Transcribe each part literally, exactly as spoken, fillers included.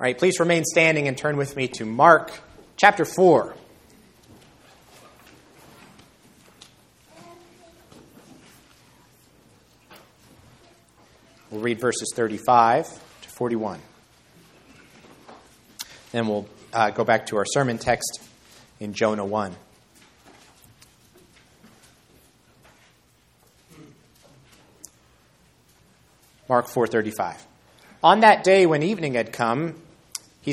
All right, please remain standing and turn with me to Mark chapter four. We'll read verses thirty-five to forty-one. Then we'll uh, go back to our sermon text in Jonah one. Mark four thirty-five. On that day when evening had come, he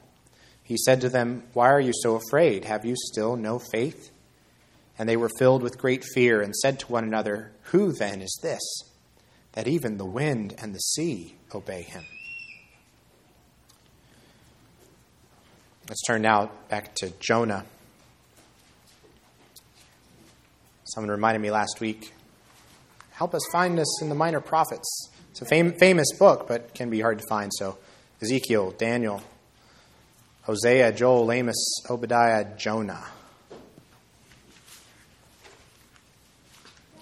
He said to them, "Why are you so afraid? Have you still no faith?" And they were filled with great fear and said to one another, "Who then is this, that even the wind and the sea obey him?" Let's turn now back to Jonah. Someone reminded me last week, help us find this in the Minor Prophets. It's a fam- famous book, but can be hard to find. So Ezekiel, Daniel, Hosea, Joel, Amos, Obadiah, Jonah.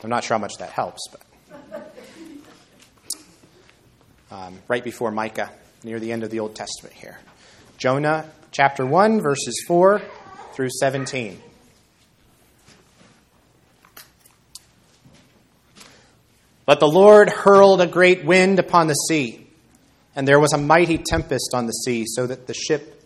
I'm not sure how much that helps, but um, right before Micah, near the end of the Old Testament here. Jonah chapter one, verses four through seventeen. But the Lord hurled a great wind upon the sea, and there was a mighty tempest on the sea, so that the ship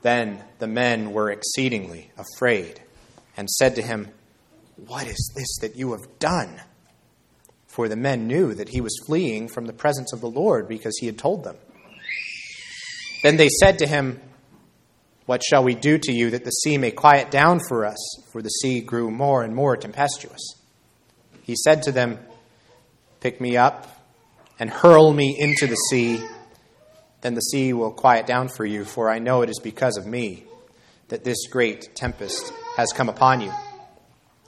Then the men were exceedingly afraid and said to him, "What is this that you have done?" For the men knew that he was fleeing from the presence of the Lord because he had told them. Then they said to him, "What shall we do to you that the sea may quiet down for us?" For the sea grew more and more tempestuous. He said to them, "Pick me up and hurl me into the sea. Then the sea will quiet down for you, for I know it is because of me that this great tempest has come upon you."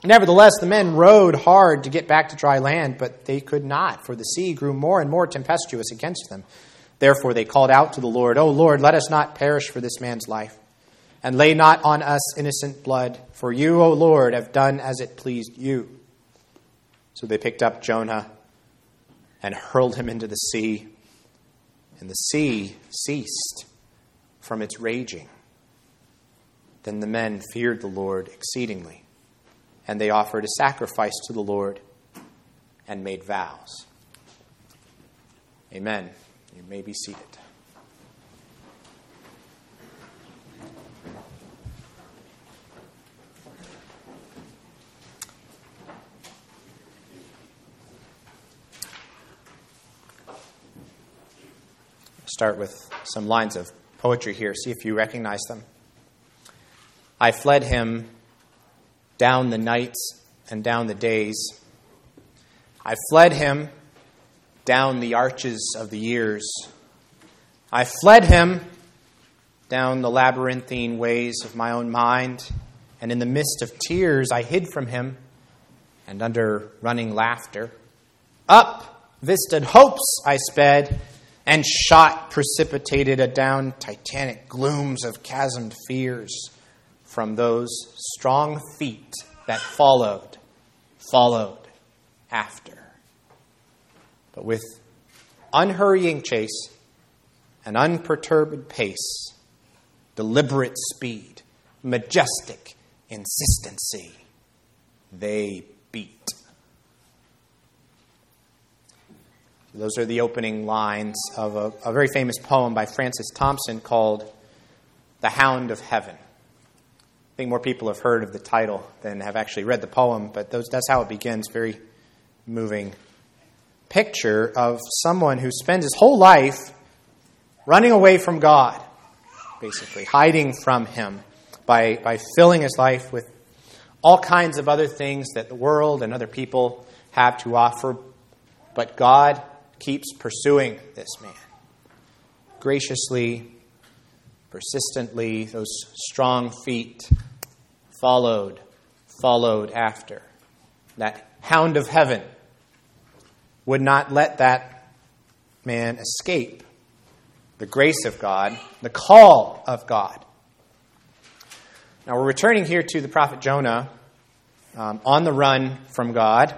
Nevertheless, the men rowed hard to get back to dry land, but they could not, for the sea grew more and more tempestuous against them. Therefore they called out to the Lord, "O Lord, let us not perish for this man's life, and lay not on us innocent blood, for you, O Lord, have done as it pleased you." So they picked up Jonah and hurled him into the sea, and the sea ceased from its raging. Then the men feared the Lord exceedingly, and they offered a sacrifice to the Lord and made vows. Amen. You may be seated. Start with some lines of poetry here. See if you recognize them. I fled him down the nights and down the days. I fled him down the arches of the years. I fled him down the labyrinthine ways of my own mind, and in the midst of tears I hid from him, and under running laughter. Up vistaed hopes I sped, and shot precipitated adown titanic glooms of chasmed fears. from those strong feet that followed, followed after. But with unhurrying chase and unperturbed pace, deliberate speed, majestic insistency, they beat. Those are the opening lines of a, a very famous poem by Francis Thompson called The Hound of Heaven. I think more people have heard of the title than have actually read the poem, but those, that's how it begins. Very moving picture of someone who spends his whole life running away from God, basically hiding from him by, by filling his life with all kinds of other things that the world and other people have to offer. But God keeps pursuing this man. Graciously, persistently, those strong feet followed, followed after. That hound of heaven would not let that man escape the grace of God, the call of God. Now, we're returning here to the prophet Jonah um, on the run from God.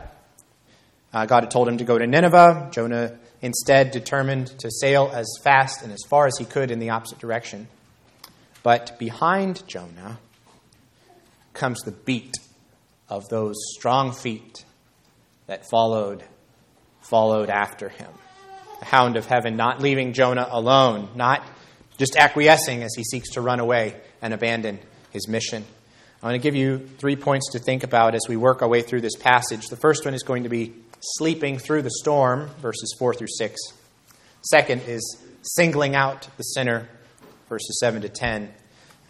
Uh, God had told him to go to Nineveh. Jonah instead determined to sail as fast and as far as he could in the opposite direction. But behind Jonah comes the beat of those strong feet that followed, followed after him. The hound of heaven not leaving Jonah alone, not just acquiescing as he seeks to run away and abandon his mission. I'm going to give you three points to think about as we work our way through this passage. The first one is going to be sleeping through the storm, verses four through six. Second is singling out the sinner, verses seven to ten.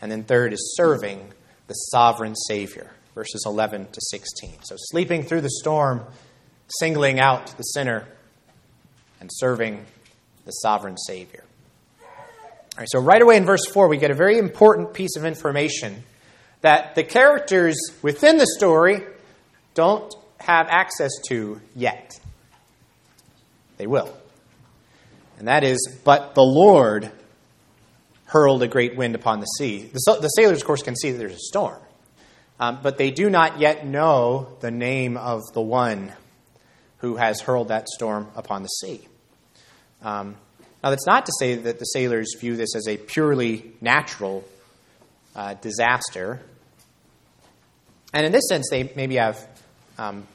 And then third is serving the sovereign Savior, verses eleven to sixteen. So sleeping through the storm, singling out the sinner, and serving the sovereign Savior. All right, so right away in verse four, we get a very important piece of information that the characters within the story don't have access to yet. They will. And that is, but the Lord hurled a great wind upon the sea. The, the sailors, of course, can see that there's a storm, um, but they do not yet know the name of the one who has hurled that storm upon the sea. Um, now, that's not to say that the sailors view this as a purely natural uh, disaster. And in this sense, they maybe have um,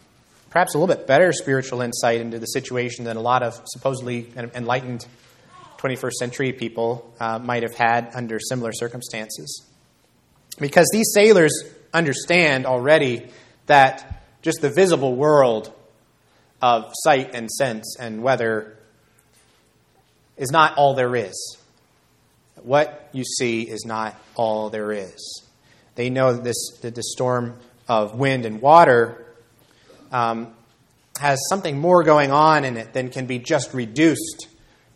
perhaps a little bit better spiritual insight into the situation than a lot of supposedly enlightened twenty-first century people uh, might have had under similar circumstances. Because these sailors understand already that just the visible world of sight and sense and weather is not all there is. What you see is not all there is. They know that this that the storm of wind and water um, has something more going on in it than can be just reduced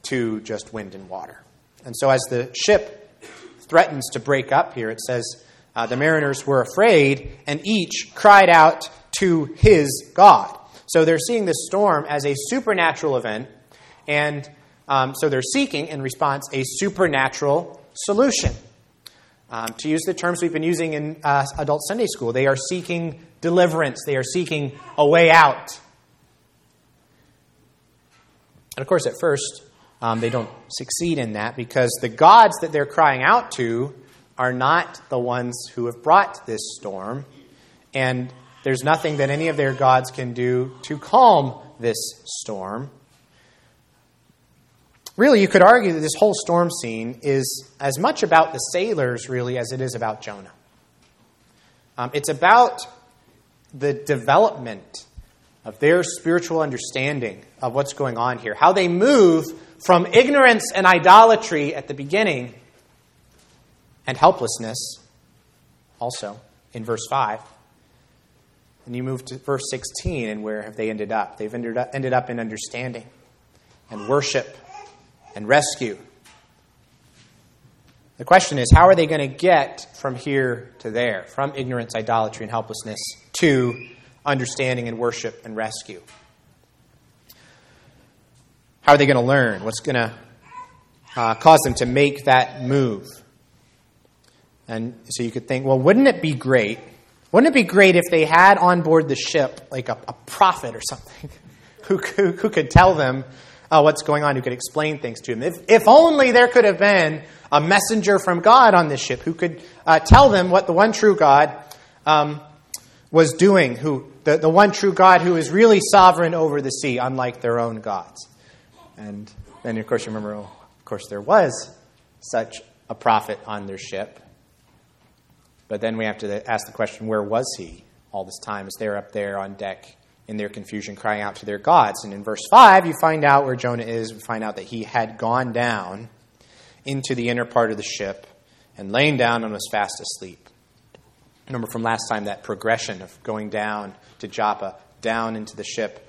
to just wind and water. And so as the ship threatens to break up here, it says, uh, the mariners were afraid and each cried out to his God. So they're seeing this storm as a supernatural event, and um, so they're seeking, in response, a supernatural solution. Um, to use the terms we've been using in uh, adult Sunday school, they are seeking deliverance. They are seeking a way out. And, of course, at first, um, they don't succeed in that because the gods that they're crying out to are not the ones who have brought this storm, and there's nothing that any of their gods can do to calm this storm. Really, you could argue that this whole storm scene is as much about the sailors, really, as it is about Jonah. Um, it's about the development of their spiritual understanding of what's going on here, how they move from ignorance and idolatry at the beginning and helplessness, also, in verse five. And you move to verse sixteen, and where have they ended up? They've ended up, ended up in understanding and worship and rescue. The question is, how are they going to get from here to there, from ignorance, idolatry, and helplessness to understanding and worship and rescue? How are they going to learn? What's going to uh, cause them to make that move? And so you could think, well, wouldn't it be great? Wouldn't it be great if they had on board the ship like a, a prophet or something who, who, who could tell them uh, what's going on, who could explain things to them? If, if only there could have been a messenger from God on this ship who could uh, tell them what the one true God um, was doing, who the, the one true God who is really sovereign over the sea, unlike their own gods. And then, of course, you remember, oh, of course, there was such a prophet on their ship. But then we have to ask the question, where was he all this time as they're up there on deck in their confusion crying out to their gods? And in verse five, you find out where Jonah is. We find out that he had gone down into the inner part of the ship and lain down and was fast asleep. Remember from last time that progression of going down to Joppa, down into the ship,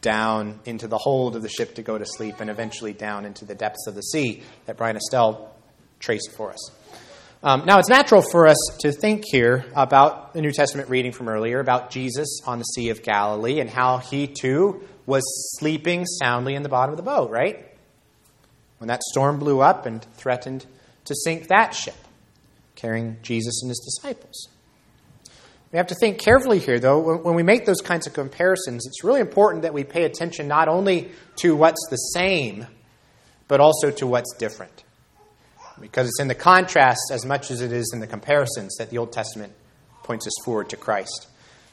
down into the hold of the ship to go to sleep, and eventually down into the depths of the sea that Brian Estelle traced for us. Um, now, it's natural for us to think here about the New Testament reading from earlier, about Jesus on the Sea of Galilee and how he, too, was sleeping soundly in the bottom of the boat, right? When that storm blew up and threatened to sink that ship, carrying Jesus and his disciples. We have to think carefully here, though. When we make those kinds of comparisons, it's really important that we pay attention not only to what's the same, but also to what's different. Because it's in the contrast as much as it is in the comparisons that the Old Testament points us forward to Christ.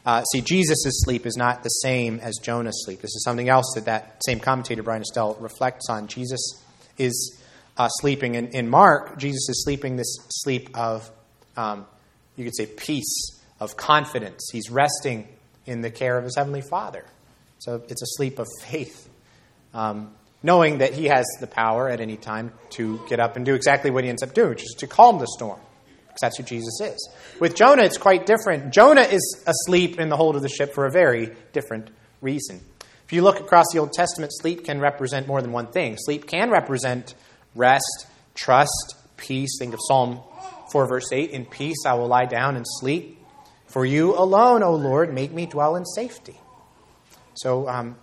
Uh, see, Jesus' sleep is not the same as Jonah's sleep. This is something else that that same commentator, Brian Estelle, reflects on. Jesus is uh, sleeping. In, in Mark, Jesus is sleeping this sleep of, um, you could say, peace, of confidence. He's resting in the care of his Heavenly Father. So it's a sleep of faith. Um knowing that he has the power at any time to get up and do exactly what he ends up doing, which is to calm the storm, because that's who Jesus is. With Jonah, it's quite different. Jonah is asleep in the hold of the ship for a very different reason. If you look across the Old Testament, sleep can represent more than one thing. Sleep can represent rest, trust, peace. Think of Psalm four, verse eight, "In peace I will lie down and sleep. For you alone, O Lord, make me dwell in safety." So, um,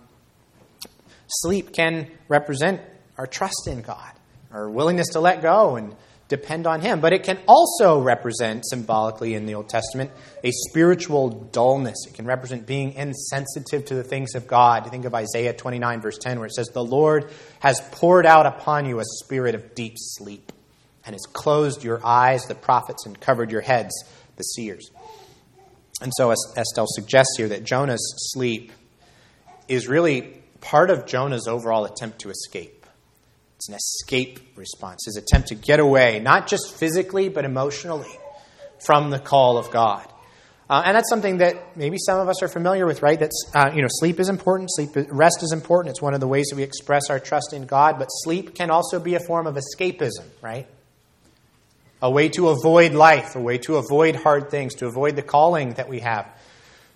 Sleep can represent our trust in God, our willingness to let go and depend on him. But it can also represent, symbolically in the Old Testament, a spiritual dullness. It can represent being insensitive to the things of God. Think of Isaiah twenty-nine, verse ten, where it says, "The Lord has poured out upon you a spirit of deep sleep, and has closed your eyes, the prophets, and covered your heads, the seers." And so Estelle suggests here that Jonah's sleep is really part of Jonah's overall attempt to escape. It's an escape response, his attempt to get away, not just physically, but emotionally, from the call of God. Uh, and that's something that maybe some of us are familiar with, right? That's, uh, you know, sleep is important. Sleep, rest is important. It's one of the ways that we express our trust in God. But sleep can also be a form of escapism, right? A way to avoid life, a way to avoid hard things, to avoid the calling that we have,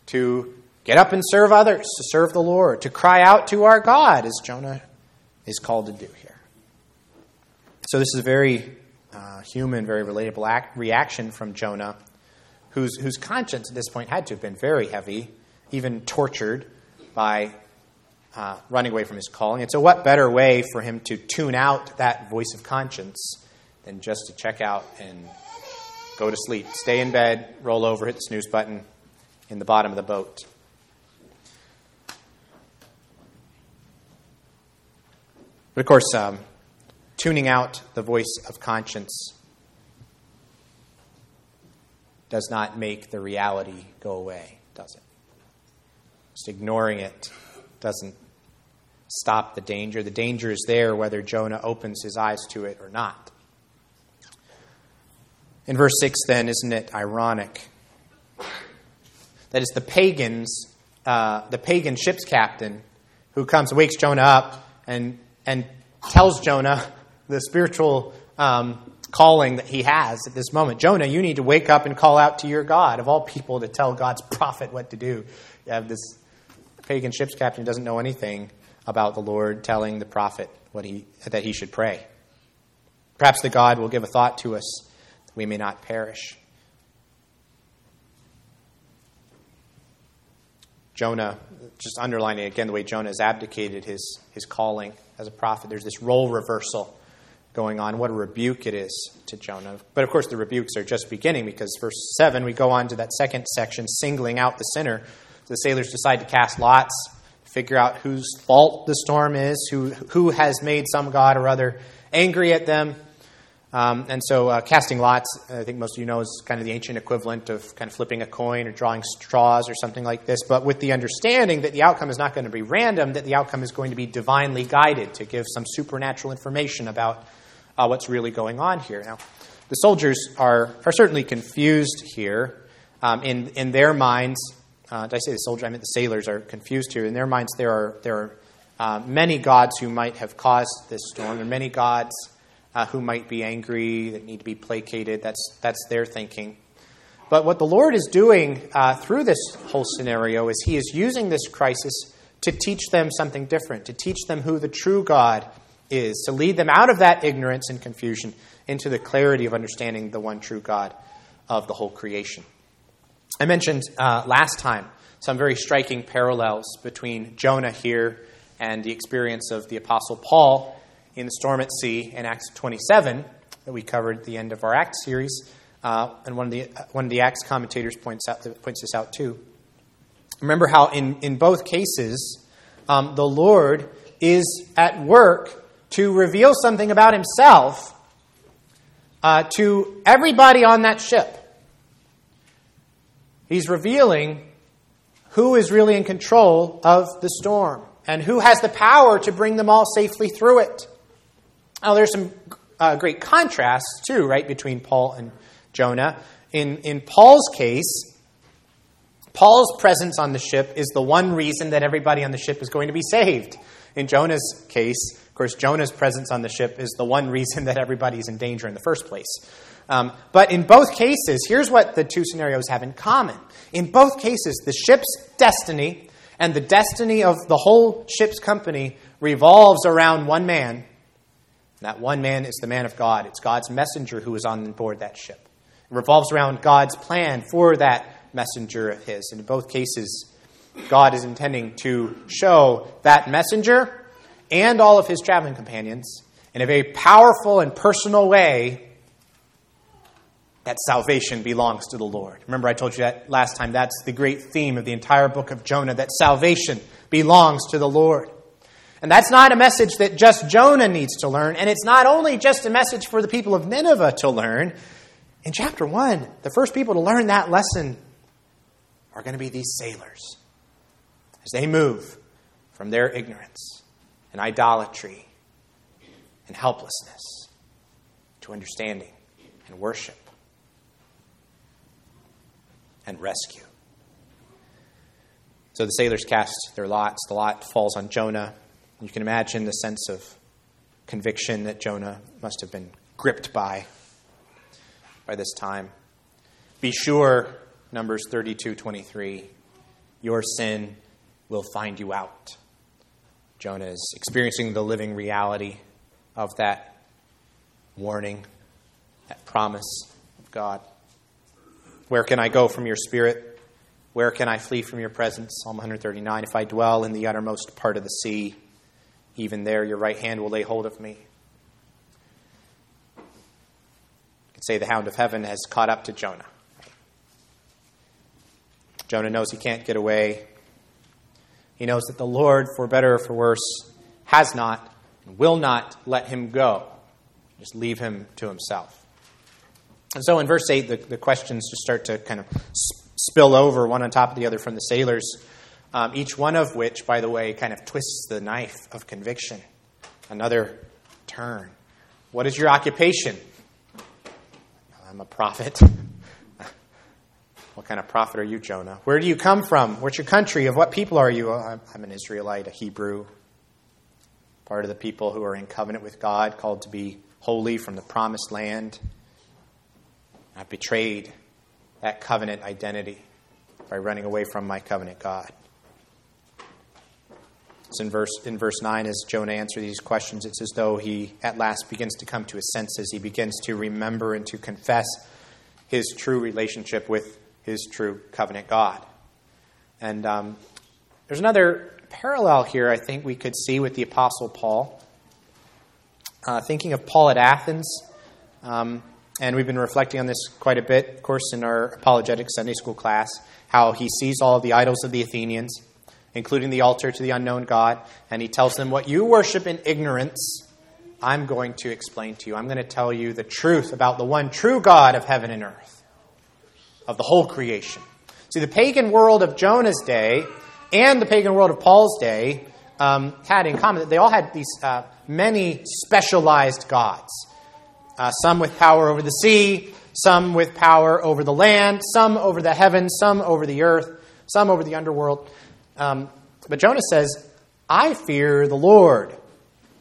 to get up and serve others, to serve the Lord, to cry out to our God, as Jonah is called to do here. So this is a very uh, human, very relatable act, reaction from Jonah, whose, whose conscience at this point had to have been very heavy, even tortured by uh, running away from his calling. And so what better way for him to tune out that voice of conscience than just to check out and go to sleep, stay in bed, roll over, hit the snooze button in the bottom of the boat. But of course, um, tuning out the voice of conscience does not make the reality go away, does it? Just ignoring it doesn't stop the danger. The danger is there whether Jonah opens his eyes to it or not. In verse six, then, isn't it ironic that it's the pagans, uh, the pagan ship's captain, who comes, wakes Jonah up, and and tells Jonah the spiritual um, calling that he has at this moment. Jonah, you need to wake up and call out to your God, of all people, to tell God's prophet what to do. You have this pagan ship's captain who doesn't know anything about the Lord telling the prophet what he that he should pray. Perhaps the God will give a thought to us that we may not perish. Jonah, just underlining again the way Jonah has abdicated his, his calling as a prophet. There's this role reversal going on, what a rebuke it is to Jonah. But of course the rebukes are just beginning, because verse seven, we go on to that second section, singling out the sinner. The sailors decide to cast lots, figure out whose fault the storm is, who who has made some god or other angry at them. Um, and so uh, casting lots, I think most of you know, is kind of the ancient equivalent of kind of flipping a coin or drawing straws or something like this, but with the understanding that the outcome is not going to be random, that the outcome is going to be divinely guided to give some supernatural information about uh, what's really going on here. Now, the soldiers are, are certainly confused here. Um, in, in their minds, uh, did I say the soldier? I meant the sailors are confused here. In their minds, there are, there are uh, many gods who might have caused this storm. There are many gods Uh, who might be angry, that need to be placated. That's that's their thinking. But what the Lord is doing uh, through this whole scenario is he is using this crisis to teach them something different, to teach them who the true God is, to lead them out of that ignorance and confusion into the clarity of understanding the one true God of the whole creation. I mentioned uh, last time some very striking parallels between Jonah here and the experience of the Apostle Paul in the storm at sea in Acts twenty-seven that we covered at the end of our Acts series. Uh, and one of the one of the Acts commentators points out points this out too. Remember how in, in both cases, um, the Lord is at work to reveal something about himself uh, to everybody on that ship. He's revealing who is really in control of the storm and who has the power to bring them all safely through it. Now, there's some uh, great contrasts, too, right, between Paul and Jonah. In, in Paul's case, Paul's presence on the ship is the one reason that everybody on the ship is going to be saved. In Jonah's case, of course, Jonah's presence on the ship is the one reason that everybody's in danger in the first place. Um, but in both cases, here's what the two scenarios have in common. In both cases, the ship's destiny and the destiny of the whole ship's company revolves around one man. That one man is the man of God. It's God's messenger who is on board that ship. It revolves around God's plan for that messenger of his. And in both cases, God is intending to show that messenger and all of his traveling companions in a very powerful and personal way that salvation belongs to the Lord. Remember, I told you that last time. That's the great theme of the entire book of Jonah, that salvation belongs to the Lord. And that's not a message that just Jonah needs to learn. And it's not only just a message for the people of Nineveh to learn. In chapter one, the first people to learn that lesson are going to be these sailors as they move from their ignorance and idolatry and helplessness to understanding and worship and rescue. So the sailors cast their lots. The lot falls on Jonah. You can imagine the sense of conviction that Jonah must have been gripped by by this time. Be sure, Numbers thirty-two twenty-three, your sin will find you out. Jonah is experiencing the living reality of that warning, that promise of God. Where can I go from your spirit? Where can I flee from your presence? Psalm one thirty-nine, if I dwell in the uttermost part of the sea, even there your right hand will lay hold of me. You could say the Hound of Heaven has caught up to Jonah. Jonah knows he can't get away. He knows that the Lord, for better or for worse, has not and will not let him go. Just leave him to himself. And so in verse eight, the, the questions just start to kind of spill over one on top of the other from the sailors. Um, each one of which, by the way, kind of twists the knife of conviction. Another turn. What is your occupation? I'm a prophet. What kind of prophet are you, Jonah? Where do you come from? What's your country? Of what people are you? I'm, I'm an Israelite, a Hebrew, part of the people who are in covenant with God, called to be holy from the promised land. I've betrayed that covenant identity by running away from my covenant God. It's in verse in verse nine, as Jonah answers these questions, it's as though he at last begins to come to his senses. He begins to remember and to confess his true relationship with his true covenant God. And um, there's another parallel here I think we could see with the Apostle Paul. uh, thinking of Paul at Athens. Um, and we've been reflecting on this quite a bit, of course, in our apologetics Sunday school class, how he sees all of the idols of the Athenians, including the altar to the unknown God, and he tells them, what you worship in ignorance, I'm going to explain to you. I'm going to tell you the truth about the one true God of heaven and earth, of the whole creation. See, the pagan world of Jonah's day and the pagan world of Paul's day um, had in common that they all had these uh, many specialized gods. Uh, some with power over the sea, some with power over the land, some over the heavens, some over the earth, some over the underworld. Um, but Jonah says, I fear the Lord,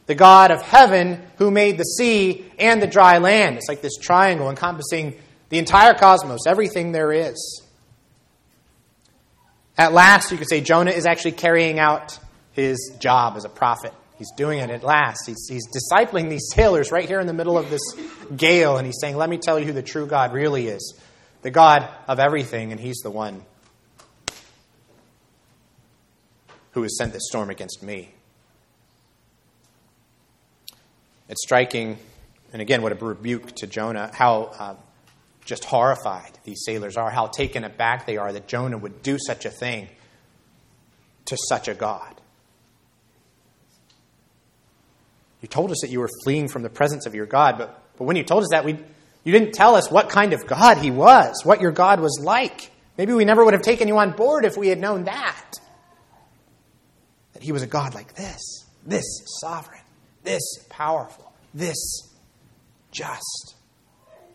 the God of heaven who made the sea and the dry land. It's like this triangle encompassing the entire cosmos, everything there is. At last, you could say Jonah is actually carrying out his job as a prophet. He's doing it at last. He's, he's discipling these sailors right here in the middle of this gale, and he's saying, let me tell you who the true God really is, the God of everything, and he's the one who has sent this storm against me. It's striking, and again, what a rebuke to Jonah, how uh, just horrified these sailors are, how taken aback they are that Jonah would do such a thing to such a God. You told us that you were fleeing from the presence of your God, but, but when you told us that, we you didn't tell us what kind of God he was, what your God was like. Maybe we never would have taken you on board if we had known that, that he was a God like this, this sovereign. This powerful, this just.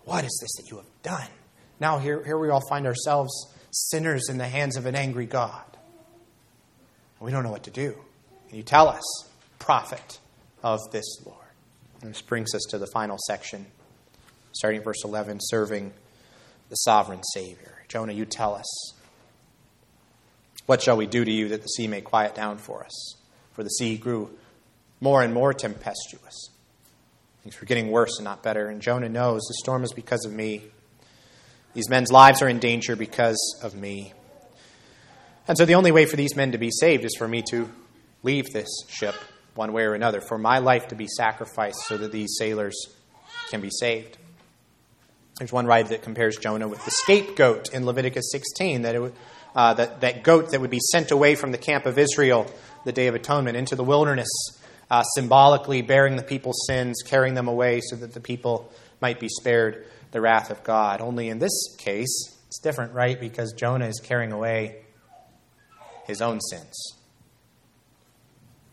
What is this that you have done? Now here, here we all find ourselves sinners in the hands of an angry God. We don't know what to do. And you tell us, prophet of this Lord. And this brings us to the final section, starting at verse eleven, serving the sovereign Savior. Jonah, you tell us, what shall we do to you that the sea may quiet down for us? For the sea grew more and more tempestuous. Things were getting worse and not better. And Jonah knows the storm is because of me. These men's lives are in danger because of me. And so the only way for these men to be saved is for me to leave this ship one way or another, for my life to be sacrificed so that these sailors can be saved. There's one writer that compares Jonah with the scapegoat in Leviticus sixteen, that it would, uh, that, that goat that would be sent away from the camp of Israel the Day of Atonement into the wilderness, Uh, symbolically bearing the people's sins, carrying them away so that the people might be spared the wrath of God. Only in this case, it's different, right? Because Jonah is carrying away his own sins.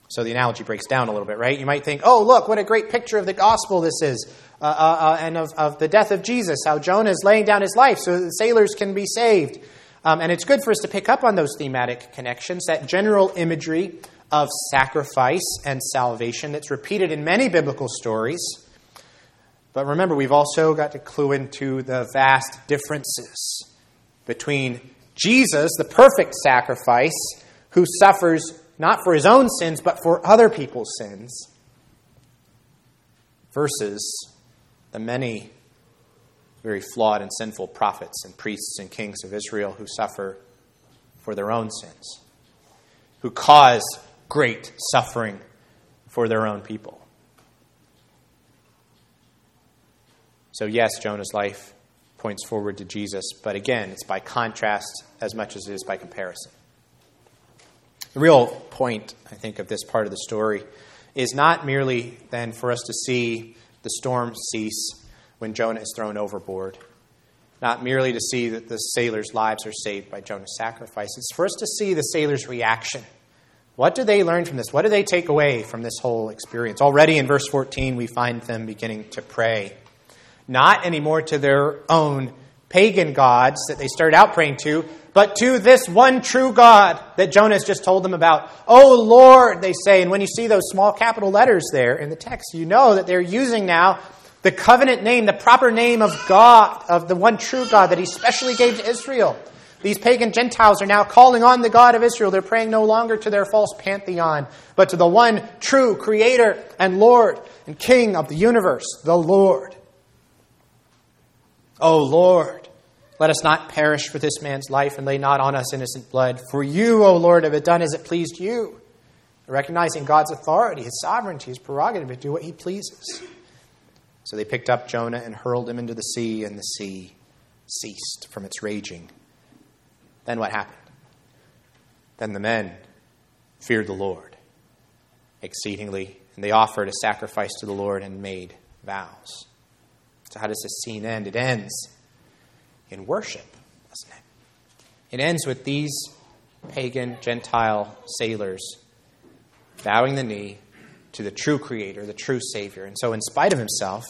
So the analogy breaks down a little bit, right? You might think, oh, look, what a great picture of the gospel this is, uh, uh, uh, and of, of the death of Jesus, how Jonah is laying down his life so that the sailors can be saved. Um, and it's good for us to pick up on those thematic connections, that general imagery of sacrifice and salvation that's repeated in many biblical stories. But remember, we've also got to clue into the vast differences between Jesus, the perfect sacrifice, who suffers not for his own sins, but for other people's sins, versus the many very flawed and sinful prophets and priests and kings of Israel who suffer for their own sins, who cause great suffering for their own people. So yes, Jonah's life points forward to Jesus, but again, it's by contrast as much as it is by comparison. The real point, I think, of this part of the story is not merely then for us to see the storm cease when Jonah is thrown overboard, not merely to see that the sailors' lives are saved by Jonah's sacrifice. It's for us to see the sailors' reaction. What do they learn from this? What do they take away from this whole experience? Already in verse fourteen, we find them beginning to pray. Not anymore to their own pagan gods that they started out praying to, but to this one true God that Jonah has just told them about. Oh, Lord, they say. And when you see those small capital letters there in the text, you know that they're using now the covenant name, the proper name of God, of the one true God that he specially gave to Israel. These pagan Gentiles are now calling on the God of Israel. They're praying no longer to their false pantheon, but to the one true creator and Lord and King of the universe, the Lord. O Lord, let us not perish for this man's life and lay not on us innocent blood. For you, O Lord, have it done as it pleased you. recognizing God's authority, his sovereignty, his prerogative to do what he pleases. So they picked up Jonah and hurled him into the sea, and the sea ceased from its raging. Then what happened? Then the men feared the Lord exceedingly, and they offered a sacrifice to the Lord and made vows. So how does this scene end? It ends in worship, doesn't it? It ends with these pagan Gentile sailors bowing the knee to the true Creator, the true Savior. And so in spite of himself,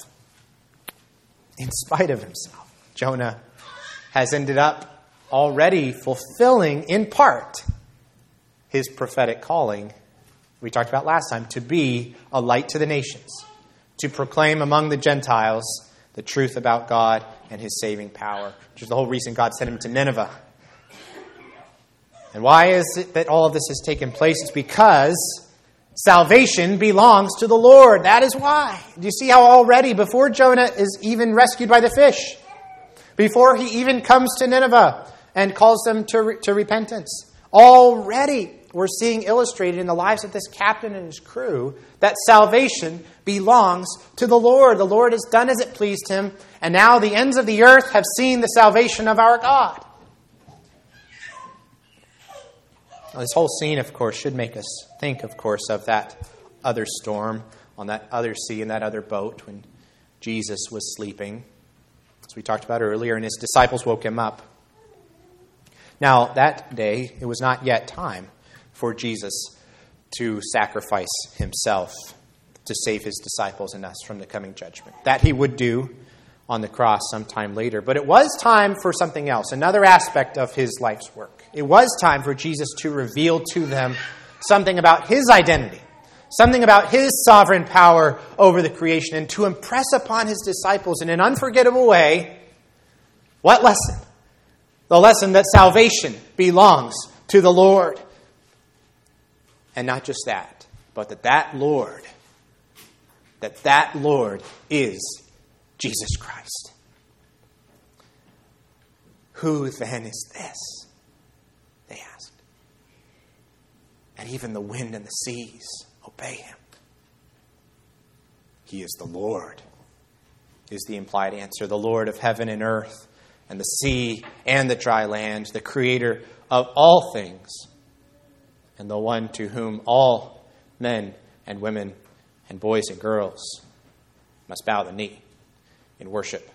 in spite of himself, Jonah has ended up already fulfilling in part his prophetic calling we talked about last time, to be a light to the nations, to proclaim among the Gentiles the truth about God and his saving power, which is the whole reason God sent him to Nineveh. And why is it that all of this has taken place? It's because salvation belongs to the Lord. That is why. Do you see how already, before Jonah is even rescued by the fish, before he even comes to Nineveh and calls them to, re- to repentance, already we're seeing illustrated in the lives of this captain and his crew that salvation belongs to the Lord. The Lord has done as it pleased him, and now the ends of the earth have seen the salvation of our God. This whole scene, of course, should make us think, of course, of that other storm on that other sea in that other boat when Jesus was sleeping, as we talked about earlier, and his disciples woke him up. Now, that day, it was not yet time for Jesus to sacrifice himself to save his disciples and us from the coming judgment. That he would do on the cross sometime later. But it was time for something else, another aspect of his life's work. It was time for Jesus to reveal to them something about his identity, something about his sovereign power over the creation, and to impress upon his disciples in an unforgettable way what lesson? The lesson that salvation belongs to the Lord. And not just that, but that that Lord, that that Lord is Jesus Christ. Who then is this? They asked. And even the wind and the seas obey him. He is the Lord, is the implied answer. The Lord of heaven and earth and the sea and the dry land, the creator of all things, and the one to whom all men and women and boys and girls must bow the knee in worship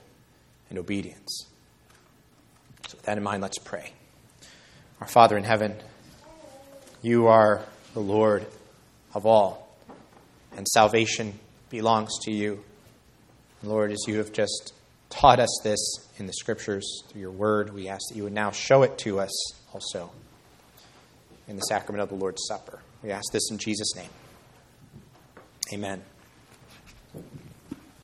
and obedience. So with that in mind, let's pray. Our Father in heaven, you are the Lord of all, and salvation belongs to you. Lord, as you have just taught us this in the Scriptures through your word, we ask that you would now show it to us also in the sacrament of the Lord's Supper. We ask this in Jesus' name. Amen.